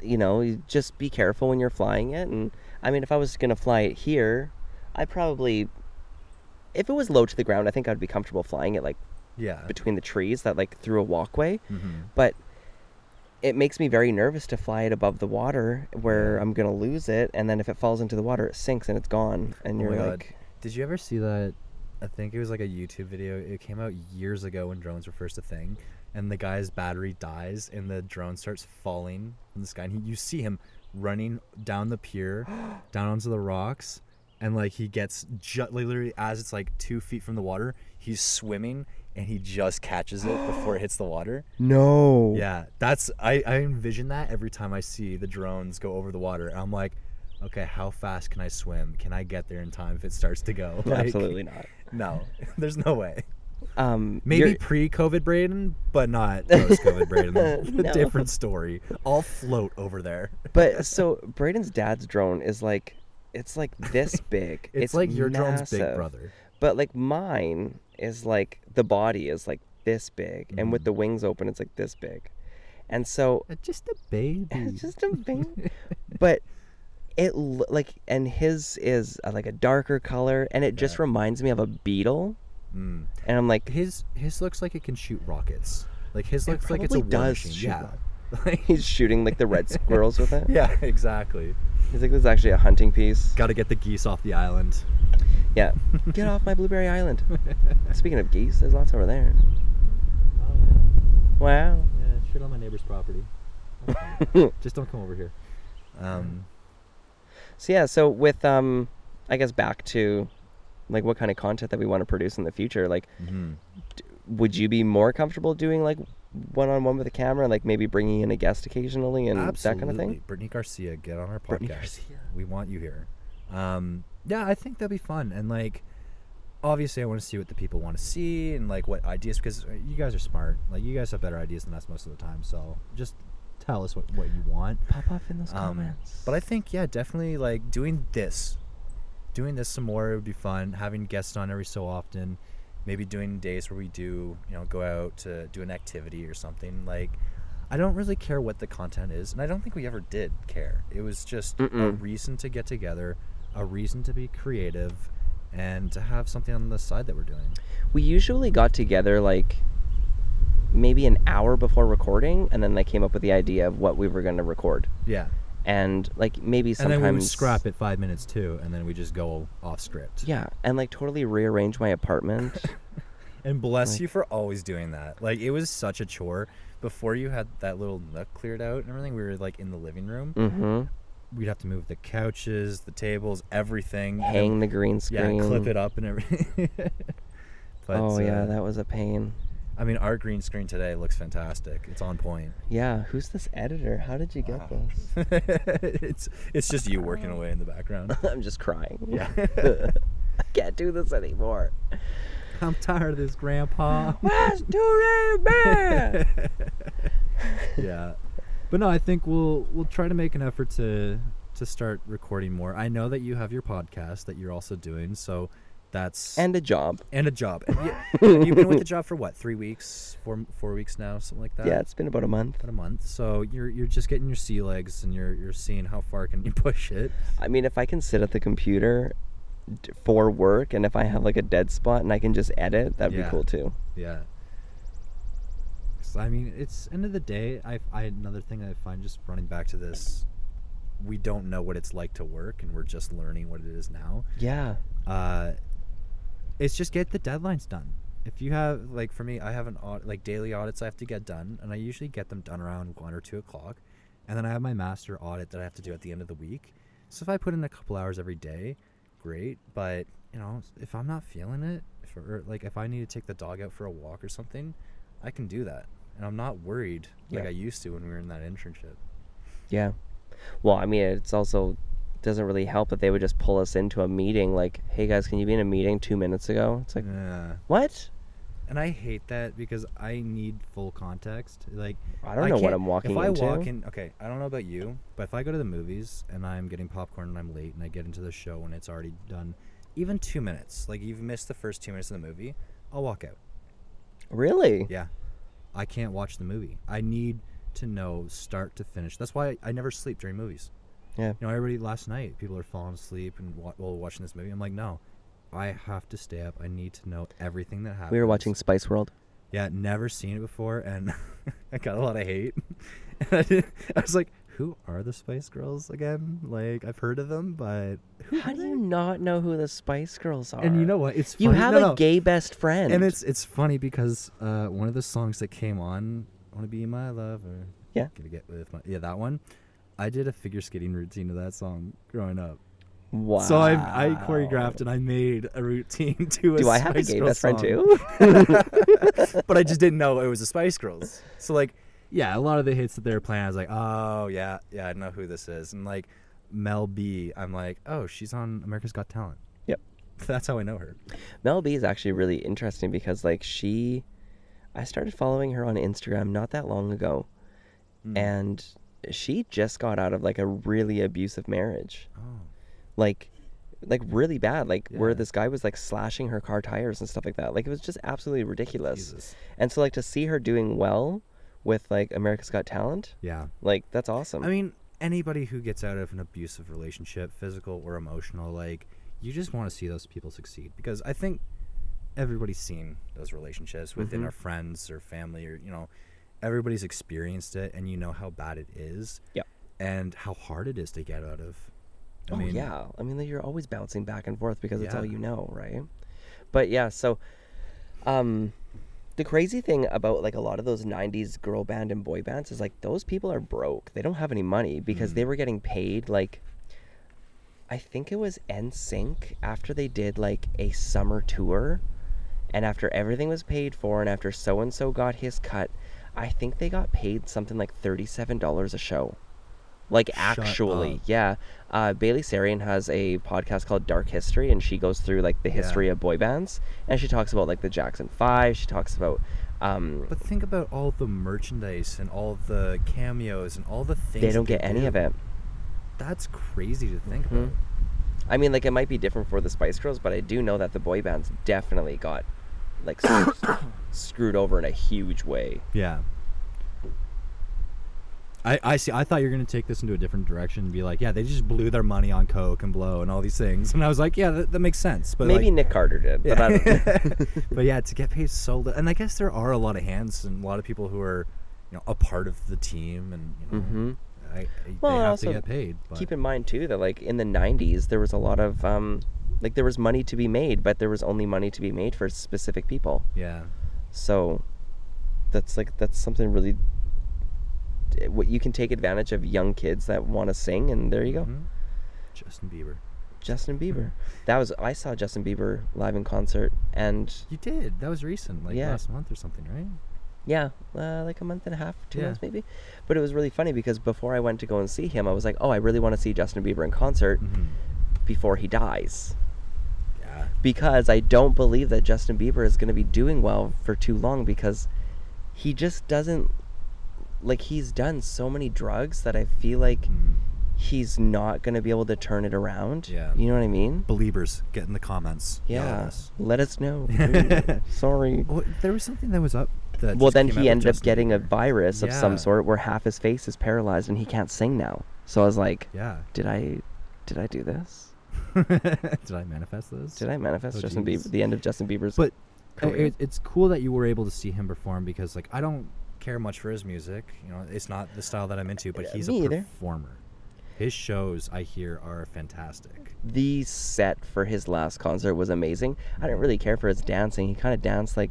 You know, you just be careful when you're flying it. And I mean, if I was gonna fly it here, I probably, if it was low to the ground, I think I'd be comfortable flying it like yeah between the trees that like through a walkway. Mm-hmm. But it makes me very nervous to fly it above the water where I'm gonna lose it, and then if it falls into the water it sinks and it's gone and you're oh my like God. Did you ever see that? I think it was like a YouTube video, it came out years ago when drones were first a thing, and the guy's battery dies and the drone starts falling in the sky and he, you see him running down the pier down onto the rocks, and like he gets ju- literally as it's like two feet from the water, he's swimming and he just catches it before it hits the water. No. Yeah, that's I, I envision that every time I see the drones go over the water and I'm like, okay, how fast can I swim? Can I get there in time if it starts to go? Like, absolutely not. No, there's no way. Um, Maybe pre-COVID Braden, but not post-COVID Braden. A no. different story. I'll float over there. But so Braden's dad's drone is like, it's like this big. It's, it's like your massive. Drone's big brother. But like mine is like, the body is like this big. Mm. And with the wings open, it's like this big. And so. Just a baby. Just a baby. But it like, and his is like a darker color and it yeah. just reminds me of a beetle. Mm. And I'm like, his his looks like it can shoot rockets. Like his looks it like it's a war machine. Yeah, like, he's shooting like the red squirrels with it. Yeah, exactly. He's like, this is actually a hunting piece. Got to get the geese off the island. Yeah, get off my blueberry island. Speaking of geese, there's lots over there. Oh, yeah. Wow. Yeah, shit on my neighbor's property. Okay. Just don't come over here. Um. So yeah, so with um, I guess back to. Like what kind of content that we want to produce in the future. Like, mm-hmm. d- would you be more comfortable doing like one-on-one with a camera, like maybe bringing in a guest occasionally and absolutely. That kind of thing? Brittany Garcia, get on our podcast. Brittany Garcia. We want you here. Um, yeah, I think that'd be fun. And like, obviously I want to see what the people want to see and like what ideas, because you guys are smart. Like you guys have better ideas than us most of the time. So just tell us what, what you want. Pop up in those um, comments. But I think, yeah, definitely like doing this, doing this some more, it would be fun. Having guests on every so often, maybe doing days where we do, you know, go out to do an activity or something. Like, I don't really care what the content is, and I don't think we ever did care. It was just Mm-mm. a reason to get together, a reason to be creative, and to have something on the side that we're doing. We usually got together like maybe an hour before recording, and then I came up with the idea of what we were going to record. Yeah. And like maybe sometimes, and then we would scrap it five minutes too, and then we just go off script. Yeah, and like totally rearrange my apartment. And bless like, you for always doing that. Like it was such a chore. Before you had that little nook cleared out and everything, we were like in the living room. Mm-hmm. We'd have to move the couches, the tables, everything. Hang and, the green screen. Yeah, clip it up and everything. But, oh yeah, uh, that was a pain. I mean, our green screen today looks fantastic. It's on point. Yeah. Who's this editor? How did you get wow. this? it's it's just you working away in the background. I'm just crying. Yeah. I can't do this anymore. I'm tired of this, Grandpa. Where's Dory Bear? Yeah. But no, I think we'll we'll try to make an effort to to start recording more. I know that you have your podcast that you're also doing, so. That's and a job and a job. And you, you've been with the job for what? Three weeks, four four weeks now, something like that. Yeah, it's been about a month. About a month. So you're you're just getting your sea legs, and you're you're seeing how far can you push it. I mean, if I can sit at the computer for work, and if I have like a dead spot and I can just edit, that'd yeah. be cool too. Yeah. I mean, it's end of the day. I, I another thing I find, just running back to this, we don't know what it's like to work, and we're just learning what it is now. Yeah. Uh, it's just get the deadlines done. If you have, like, for me, I have an audit, like daily audits I have to get done, and I usually get them done around one or two o'clock, and then I have my master audit that I have to do at the end of the week. So if I put in a couple hours every day, great. But you know, if I'm not feeling it, if, or like if I need to take the dog out for a walk or something, I can do that. And I'm not worried like yeah. I used to when we were in that internship. Yeah. Well, I mean, it's also doesn't really help that they would just pull us into a meeting like, hey, guys, can you be in a meeting two minutes ago? It's like, yeah. what? And I hate that because I need full context. Like, I don't know I what I'm walking if I into. Walk in, okay, I don't know about you, but if I go to the movies and I'm getting popcorn and I'm late and I get into the show and it's already done, even two minutes, like you've missed the first two minutes of the movie, I'll walk out. Really? Yeah. I can't watch the movie. I need to know start to finish. That's why I, I never sleep during movies. Yeah. You know, I already last night, people are falling asleep and wa- while watching this movie. I'm like, no, I have to stay up. I need to know everything that happens. We were watching Spice World. Yeah, never seen it before, and I got a lot of hate. I, did, I was like, who are the Spice Girls again? Like, I've heard of them, but... Who How do you not know who the Spice Girls are? And you know what? It's funny. You have no, a no. gay best friend. And it's it's funny because uh, one of the songs that came on, Wanna Be My Lover. Yeah. Gonna get with my... Yeah, that one. I did a figure skating routine to that song growing up. Wow. So I, I choreographed and I made a routine to a Do Spice I have a gay Girls best friend song. Too? But I just didn't know it was the Spice Girls. So, like... Yeah, a lot of the hits that they were playing, I was like, oh, yeah, yeah, I know who this is. And, like, Mel B, I'm like, oh, she's on America's Got Talent. Yep. That's how I know her. Mel B is actually really interesting because, like, she... I started following her on Instagram not that long ago. Mm. And she just got out of, like, a really abusive marriage. Oh. Like, like really bad. Like, yeah. where this guy was, like, slashing her car tires and stuff like that. Like, it was just absolutely ridiculous. Jesus. And so, like, to see her doing well... with, like, America's Got Talent. Yeah. Like, that's awesome. I mean, anybody who gets out of an abusive relationship, physical or emotional, like, you just want to see those people succeed. Because I think everybody's seen those relationships within mm-hmm. our friends or family or, you know, everybody's experienced it, and you know how bad it is. Yeah. And how hard it is to get out of. I oh, mean, yeah. I mean, you're always bouncing back and forth because yeah. it's all you know, right? But, yeah, so... um. The crazy thing about, like, a lot of those nineties girl band and boy bands is, like, those people are broke. They don't have any money because mm. they were getting paid, like, I think it was N sync after they did, like, a summer tour. And after everything was paid for and after so-and-so got his cut, I think they got paid something like thirty-seven dollars a show. Like, Shut actually. Up. Yeah. Uh, Bailey Sarian has a podcast called Dark History, and she goes through, like, the history yeah. of boy bands. And she talks about, like, the Jackson five. She talks about... Um, but think about all the merchandise and all the cameos and all the things... They don't get any do. of it. That's crazy to think mm-hmm. about. I mean, like, it might be different for the Spice Girls, but I do know that the boy bands definitely got, like, screwed over in a huge way. Yeah. I, I see. I thought you were going to take this into a different direction and be like, yeah, they just blew their money on coke and blow and all these things. And I was like, yeah, that, that makes sense. But maybe, like, Nick Carter did. Yeah. But, I don't know. But yeah, to get paid so little. And I guess there are a lot of hands and a lot of people who are, you know, a part of the team. And, you know, mm-hmm. I, I, well, they have also to get paid. But. Keep in mind, too, that, like, in the nineties, there was a lot of, um, like, there was money to be made, but there was only money to be made for specific people. Yeah. So that's, like, that's something really... What you can take advantage of young kids that want to sing, and there you go. Mm-hmm. Justin Bieber. Justin Bieber. that was I saw Justin Bieber live in concert, and you did. That was recent, like yeah. last month or something, right? Yeah, uh, like a month and a half, two yeah. months maybe. But it was really funny because before I went to go and see him, I was like, oh, I really want to see Justin Bieber in concert mm-hmm. before he dies. Yeah. Because I don't believe that Justin Bieber is going to be doing well for too long because he just doesn't. Like, he's done so many drugs that I feel like mm. he's not going to be able to turn it around. Yeah. You know what I mean? Believers, get in the comments. Yeah. Us. Let us know. Sorry. Well, there was something that was up. That well, then he ended up getting a virus yeah. of some sort where half his face is paralyzed and he can't sing now. So I was like, yeah. did I did I do this? Did I manifest this? Did I manifest oh, Justin Bieber, the end of Justin Bieber's but career? It, it's cool that you were able to see him perform, because like I don't care much for his music. You know, it's not the style that I'm into, but he's Me a performer. Either. His shows, I hear, are fantastic. The set for his last concert was amazing. I didn't really care for his dancing. He kind of danced like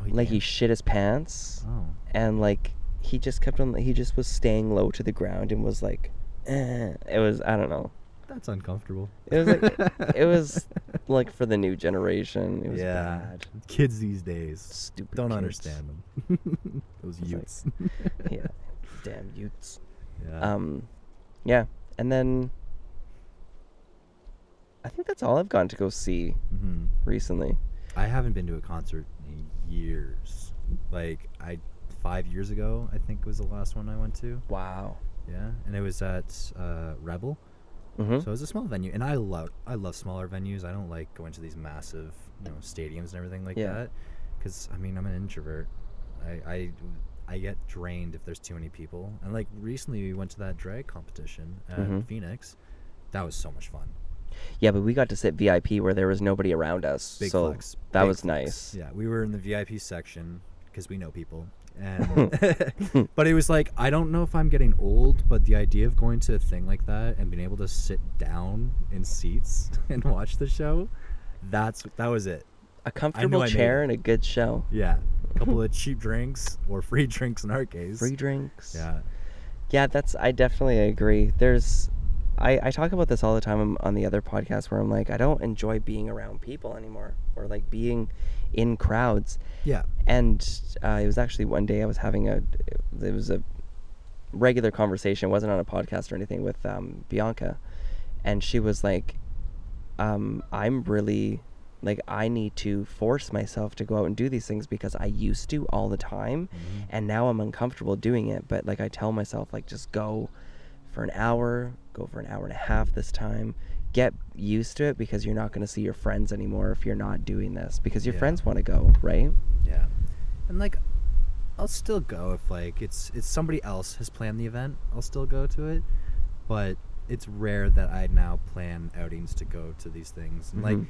oh, he like danced. he shit his pants. Oh. And like he just kept on, he just was staying low to the ground and was like, eh. It was, I don't know. That's uncomfortable. It was like, it was like for the new generation. It was yeah. bad. Kids these days. Stupid Don't kids. understand them. Those youths. Like, yeah. Damn youths. Yeah. Um, yeah. And then I think that's all I've gone to go see mm-hmm. recently. I haven't been to a concert in years. Like, I five years ago, I think, was the last one I went to. Wow. Yeah. And it was at uh, Rebel. Mm-hmm. So it was a small venue, and I love I love smaller venues. I don't like going to these massive, you know, stadiums and everything like yeah. that, because I mean I'm an introvert. I, I I get drained if there's too many people. And like recently we went to that drag competition at mm-hmm. Phoenix. That was so much fun. Yeah, but we got to sit V I P where there was nobody around us. Big so flex. That Big was flex. nice. Yeah, we were in the V I P section because we know people. And but it was like, I don't know if I'm getting old, but the idea of going to a thing like that and being able to sit down in seats and watch the show, that's that was it. A comfortable chair and a good show. Yeah, a couple of cheap drinks, or free drinks in our case. Free drinks. Yeah, yeah. That's I definitely agree. There's, I I talk about this all the time on the other podcast where I'm like, I don't enjoy being around people anymore, or like being in crowds. Yeah. And uh, it was actually one day I was having a, it was a regular conversation, it wasn't on a podcast or anything, with um, Bianca, and she was like, um, I'm really, like, I need to force myself to go out and do these things because I used to all the time, mm-hmm. and now I'm uncomfortable doing it, but like I tell myself, like, just go for an hour, go for an hour and a half this time. Get used to it, because you're not going to see your friends anymore if you're not doing this, because your yeah. friends want to go, right? Yeah. And like, I'll still go if like it's it's somebody else has planned the event. I'll still go to it, but it's rare that I now plan outings to go to these things. And mm-hmm. like,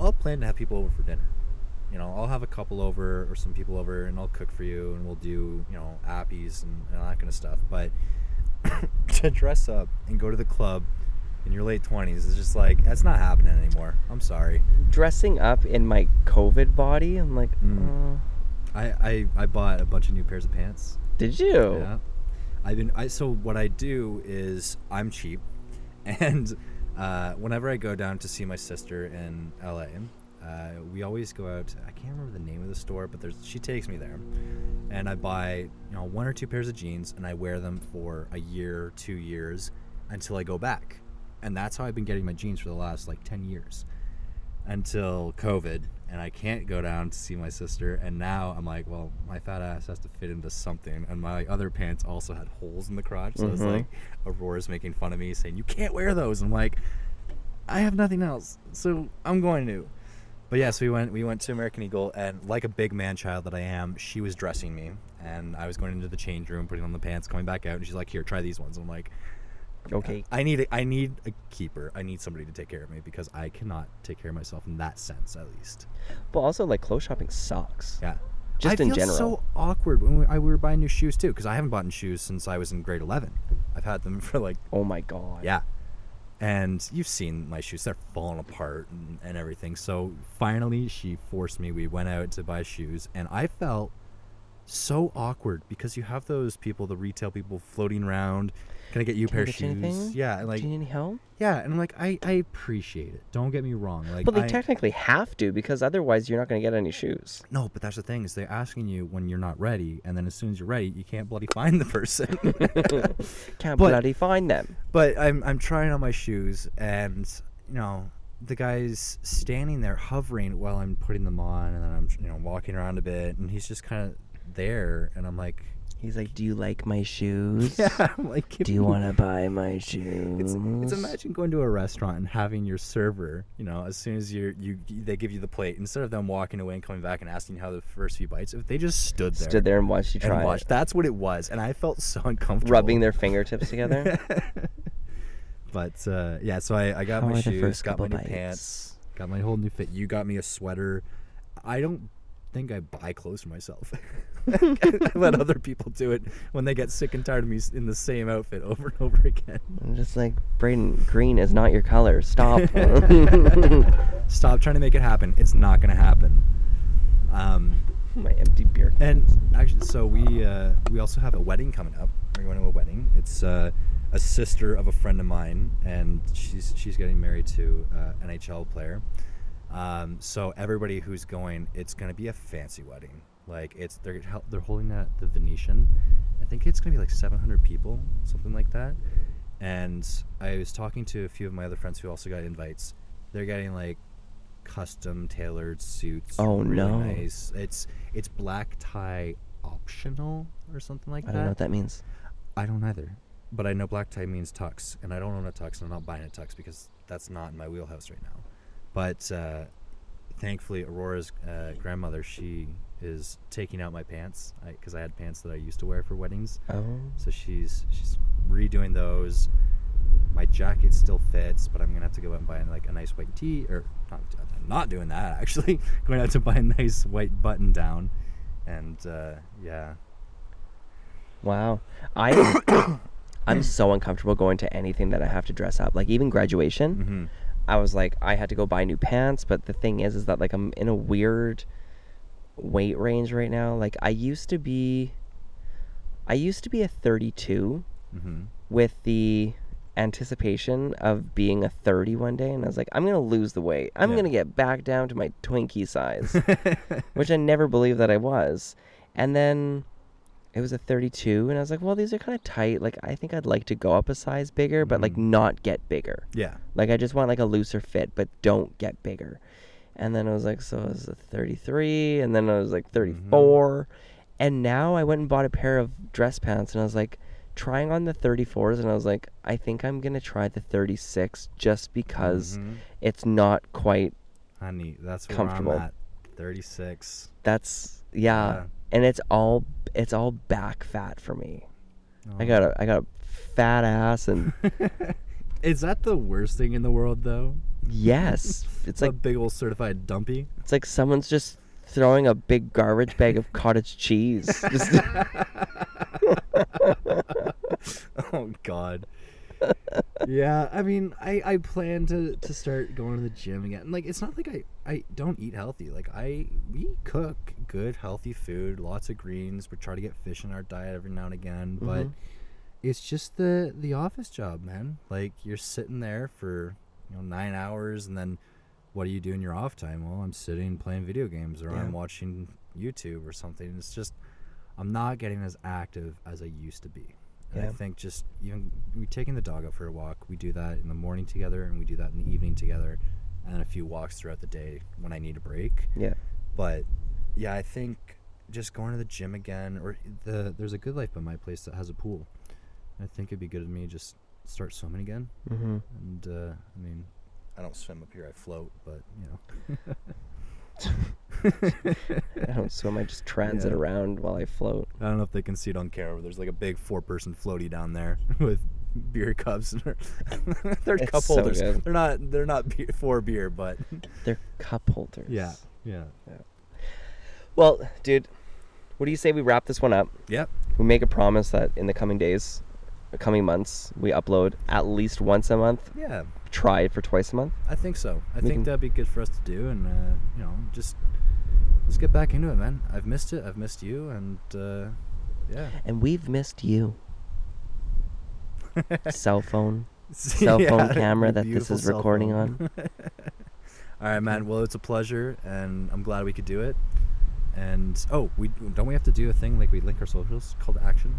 I'll plan to have people over for dinner. You know, I'll have a couple over or some people over, and I'll cook for you, and we'll do, you know, appies and, and all that kind of stuff. But to dress up and go to the club in your late twenties is just like, that's not happening anymore. I'm sorry. Dressing up in my COVID body, I'm like, mm. uh. I, I I bought a bunch of new pairs of pants. Did you? Yeah. I've been. I so what I do is I'm cheap, and uh, whenever I go down to see my sister in L A, uh, we always go out. I can't remember the name of the store, but there's she takes me there, and I buy, you know, one or two pairs of jeans, and I wear them for a year, two years, until I go back. And that's how I've been getting my jeans for the last like ten years, until COVID, and I can't go down to see my sister. And now I'm like, well, my fat ass has to fit into something. And my other pants also had holes in the crotch. So mm-hmm. it's like, Aurora's making fun of me saying, you can't wear those. I'm like, I have nothing else, so I'm going to. But yeah, so we went, we went to American Eagle, and like a big man child that I am, she was dressing me. And I was going into the change room, putting on the pants, coming back out. And she's like, here, try these ones. And I'm like, okay. I need a, I need a keeper. I need somebody to take care of me, because I cannot take care of myself in that sense, at least. But also, like, clothes shopping sucks. Yeah. Just I in general. I feel so awkward when we, I, we were buying new shoes, too, because I haven't bought shoes since I was in grade eleven. I've had them for, like... Oh, my God. Yeah. And you've seen my shoes. They're falling apart and, and everything. So, finally, she forced me. We went out to buy shoes, and I felt so awkward, because you have those people, the retail people, floating around... Can I get you a pair of shoes? Anything? Yeah, and like, do you need any help? Yeah, and I'm like, I, I appreciate it. Don't get me wrong. Like, but they I, technically have to, because otherwise you're not going to get any shoes. No, but that's the thing, is they're asking you when you're not ready, and then as soon as you're ready, you can't bloody find the person. can't but, bloody find them. But I'm I'm trying on my shoes, and you know the guy's standing there hovering while I'm putting them on, and then I'm you know walking around a bit, and he's just kind of there, and I'm like. He's like, do you like my shoes? Yeah, I'm like, do you want to buy my shoes? It's, it's imagine going to a restaurant and having your server, you know, as soon as you you they give you the plate, instead of them walking away and coming back and asking how the first few bites, if they just stood there, stood there and watched you try it. That's what it was, and I felt so uncomfortable. Rubbing their fingertips together. But uh, yeah, so I, I got How my shoes, got my new bites? pants, got my whole new fit. You got me a sweater. I don't think I buy clothes for myself. I let other people do it when they get sick and tired of me in the same outfit over and over again. I'm just like, Braden, green is not your color. Stop. Stop trying to make it happen. It's not going to happen. Um, my empty beer cans. And actually, so we uh, we also have a wedding coming up. We're going to a wedding. It's uh, a sister of a friend of mine, and she's she's getting married to an uh, N H L player. Um, so everybody who's going, it's going to be a fancy wedding. Like it's they're they're holding that the Venetian. I think it's gonna be like seven hundred people, something like that. And I was talking to a few of my other friends who also got invites. They're getting like custom tailored suits. Oh really no! Nice. It's it's black tie optional or something like that. I don't that. know what that means. I don't either. But I know black tie means tux, and I don't own a tux, and I'm not buying a tux because that's not in my wheelhouse right now. But uh, thankfully, Aurora's uh, grandmother, she. is taking out my pants because I, I had pants that I used to wear for weddings. Oh. So she's she's redoing those. My jacket still fits, but I'm gonna have to go out and buy like a nice white tee, or not. I'm not doing that actually. Going out to buy a nice white button down, and uh, yeah. Wow, I I'm so uncomfortable going to anything that I have to dress up. Like even graduation, mm-hmm. I was like I had to go buy new pants, but the thing is, is that like I'm in a weird weight range right now. Like I used to be I used to be a thirty-two mm-hmm. with the anticipation of being a thirty one day, and I was like, I'm gonna lose the weight. I'm yeah. gonna get back down to my Twinkie size, which I never believed that I was. And then it was a thirty-two, and I was like, well, these are kind of tight. Like I think I'd like to go up a size bigger, but mm-hmm. like not get bigger. Yeah, like I just want like a looser fit, but don't get bigger. And then I was like, so I was thirty-three, and then I was like thirty-four. Mm-hmm. And now I went and bought a pair of dress pants, and I was like trying on the thirty-fours, and I was like, I think I'm going to try the thirty-six just because mm-hmm. it's not quite Honey, that's where comfortable. I'm at. thirty-six. That's, yeah. yeah. And it's all it's all back fat for me. Oh. I got a, I got a fat ass. And is that the worst thing in the world, though? Yes. It's like a big old certified dumpy. It's like someone's just throwing a big garbage bag of cottage cheese. Just oh, God. Yeah, I mean, I, I plan to, to start going to the gym again. And like, it's not like I, I don't eat healthy. Like, I we cook good, healthy food, lots of greens. We try to get fish in our diet every now and again. Mm-hmm. But it's just the, the office job, man. Like, you're sitting there for... you know, nine hours, and then what do you do in your off time? Well, I'm sitting playing video games, or yeah. I'm watching YouTube or something. It's just I'm not getting as active as I used to be. And yeah. I think just even we taking the dog out for a walk, we do that in the morning together, and we do that in the evening together, and a few walks throughout the day when I need a break. Yeah. But yeah, I think just going to the gym again, or the there's a Good Life by my place that has a pool. I think it'd be good to me just. Start swimming again. Mm-hmm. And uh, I mean, I don't swim up here, I float, but you know. I don't swim, I just transit yeah. around while I float. I don't know if they can see it on camera. There's like a big four person floaty down there with beer cups, and they're it's cup holders. So they're not they're not beer, for beer, but they're cup holders. Yeah. Yeah. Yeah. Well, dude, what do you say we wrap this one up? Yep. We make a promise that in the coming days coming months we upload at least once a month. Yeah, try it for twice a month. I think so. I we think can... that'd be good for us to do, and uh, you know, just let's get back into it, man. I've missed it. I've missed you, and uh, yeah, and we've missed you. cell phone, cell yeah, phone camera that this is recording on. All right, man. Well, it's a pleasure, and I'm glad we could do it. And oh, we don't we have to do a thing like we link our socials, call to action.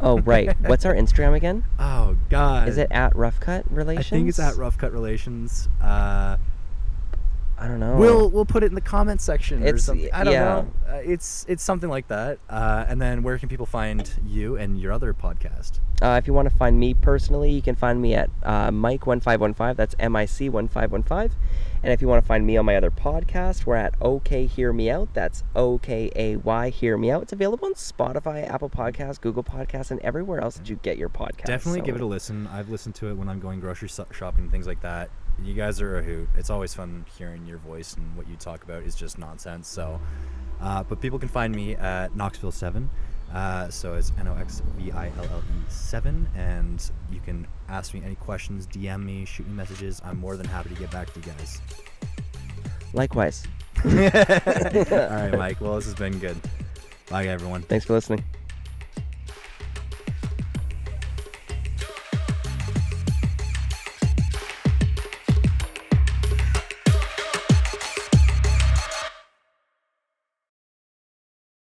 Oh, right. What's our Instagram again? Oh, God. Is it at Ruff Cut Relations? I think it's at Ruff Cut Relations. Uh, I don't know. We'll we'll put it in the comment section it's, or something. I don't yeah. know. uh, it's it's something like that. Uh, and then where can people find you and your other podcast? Uh, if you want to find me personally, you can find me at uh, Mike one five one five. That's M I C one five one five. And if you want to find me on my other podcast, we're at OK Hear Me Out. That's O K A Y Hear Me Out. It's available on Spotify, Apple Podcasts, Google Podcasts, and everywhere else that you get your podcast. Definitely so. Give it a listen. I've listened to it when I'm going grocery shopping, things like that. You guys are a hoot. It's always fun hearing your voice, and what you talk about is just nonsense. So, uh, but people can find me at Knoxville seven. Uh, so it's N O X V I L L E seven, and you can ask me any questions, D M me, shoot me messages. I'm more than happy to get back to you guys. Likewise. All right, Mike. Well, this has been good. Bye, everyone. Thanks for listening.